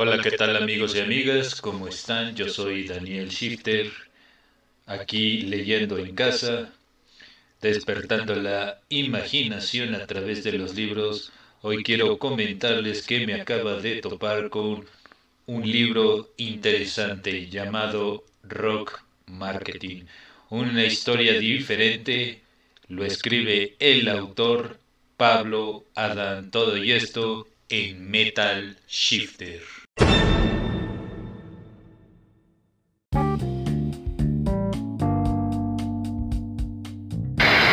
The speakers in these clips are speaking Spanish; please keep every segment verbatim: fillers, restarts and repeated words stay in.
Hola, ¿qué tal amigos y amigas? ¿Cómo están? Yo soy Daniel Shifter, aquí leyendo en casa, despertando la imaginación a través de los libros. Hoy quiero comentarles que me acaba de topar con un libro interesante llamado Rock Marketing. Una historia diferente, lo escribe el autor Pablo Adán. Todo y esto en Metal Shifter.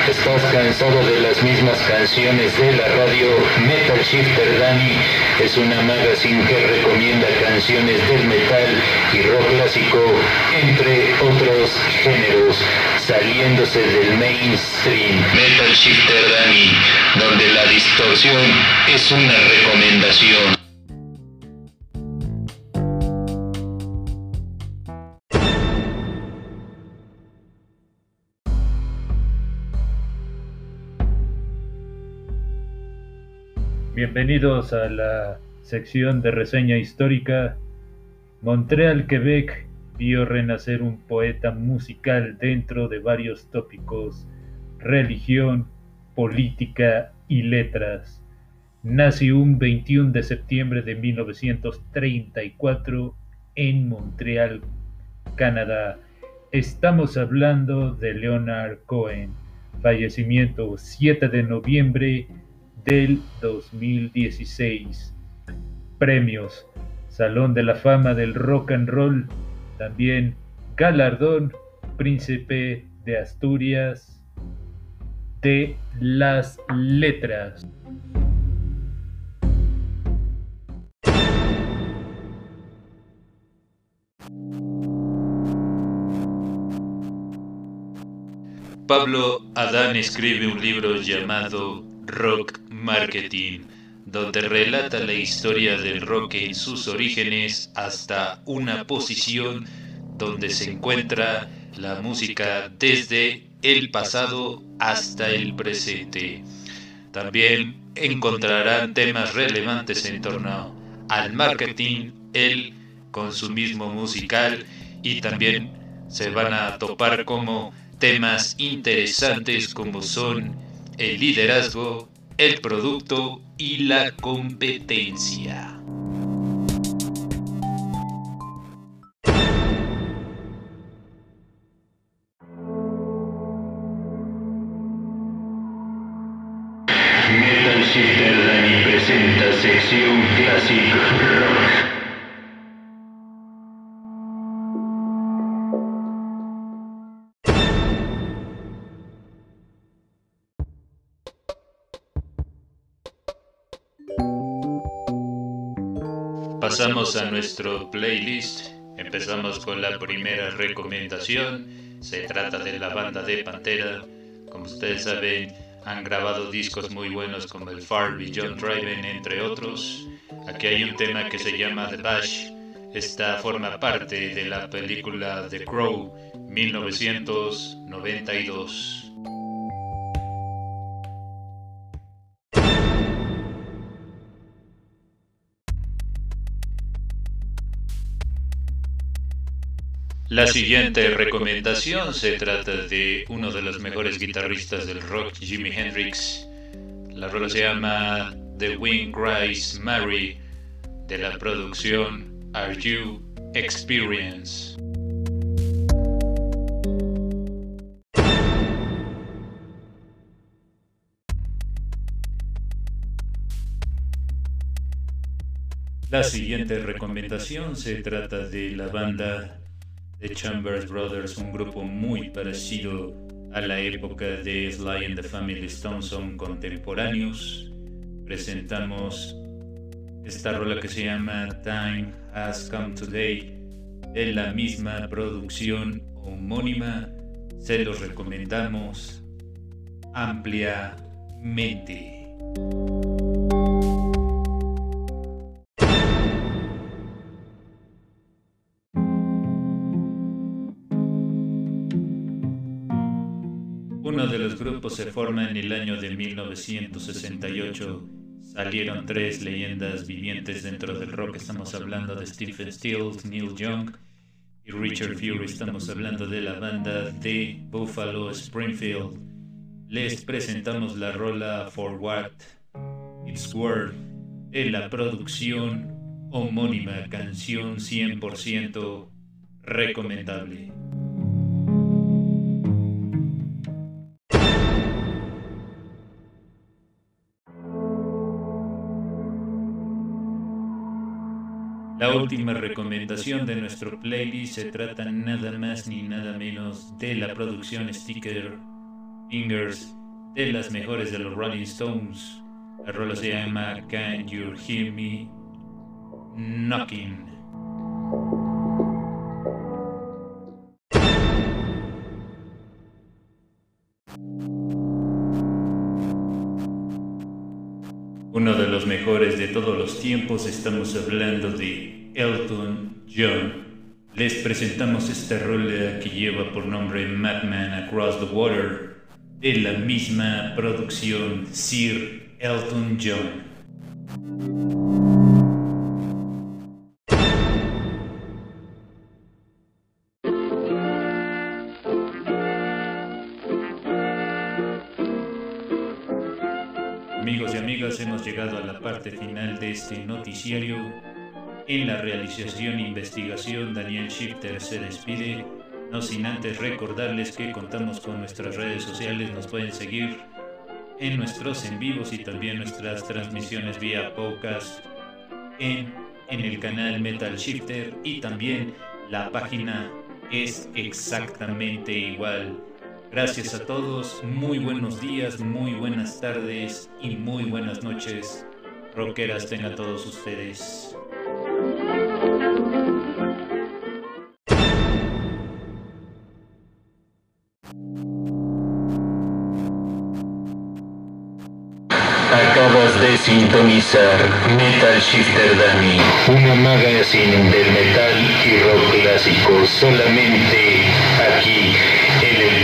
¿Estás cansado de las mismas canciones de la radio? Metal Shifter Dani es una magazine que recomienda canciones del metal y rock clásico, entre otros géneros, saliéndose del mainstream. Metal Shifter Dani, donde la distorsión es una recomendación. Bienvenidos a la sección de reseña histórica. Montreal, Quebec, vio renacer un poeta musical dentro de varios tópicos: religión, política y letras. Nace un veintiuno de septiembre de mil novecientos treinta y cuatro en Montreal, Canadá. Estamos hablando de Leonard Cohen. Fallecimiento siete de noviembre del dos mil dieciséis. Premios: Salón de la Fama del Rock and Roll, también galardón Príncipe de Asturias de las Letras. Pablo Adán escribe un libro llamado Rock Marketing, donde relata la historia del rock en sus orígenes hasta una posición donde se encuentra la música desde el pasado hasta el presente. También encontrarán temas relevantes en torno al marketing, el consumismo musical, y también se van a topar como temas interesantes como son el liderazgo, el producto y la competencia. Metal Shifter Dani presenta sección clásico rock. Pasamos a nuestro playlist. Empezamos con la primera recomendación. Se trata de la banda de Pantera. Como ustedes saben, han grabado discos muy buenos como el Far Beyond Driving, entre otros. Aquí hay un tema que se llama The Bash. Esta forma parte de la película The Crow, mil novecientos noventa y dos. La siguiente recomendación se trata de uno de los mejores guitarristas del rock, Jimi Hendrix. La rola se llama The Wind Grace Mary, de la producción Are You Experience. La siguiente recomendación se trata de la banda The Chambers Brothers, un grupo muy parecido a la época de Sly and the Family Stone, son contemporáneos. Presentamos esta rola que se llama Time Has Come Today, de la misma producción homónima. Se los recomendamos ampliamente. Uno de los grupos se forma en el año de mil novecientos sesenta y ocho, Salieron tres leyendas vivientes dentro del rock. Estamos hablando de Stephen Stills, Neil Young y Richard Fury. Estamos hablando de la banda de Buffalo Springfield. Les presentamos la rola For What It's Worth de la producción homónima, canción cien por ciento recomendable. La última recomendación de nuestro playlist se trata nada más ni nada menos de la producción Sticky Fingers de las mejores de los Rolling Stones. La rola se llama Can You Hear Me Knocking. Uno de los mejores de todos los tiempos, estamos hablando de Elton John. Les presentamos esta rola que lleva por nombre Madman Across the Water, de la misma producción Sir Elton John. Hemos llegado a la parte final de este noticiario. En la realización e investigación, Daniel Shifter se despide, no sin antes recordarles que contamos con nuestras redes sociales. Nos pueden seguir en nuestros en vivos y también nuestras transmisiones vía podcast en, en el canal Metal Shifter, y también la página es exactamente igual. Gracias a todos, muy buenos días, muy buenas tardes y muy buenas noches. Rockeras tengan todos ustedes. Acabas de sintonizar Metal Shifter Dani, una magazine del metal y rock clásico, solamente aquí.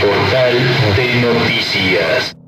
Portal de noticias.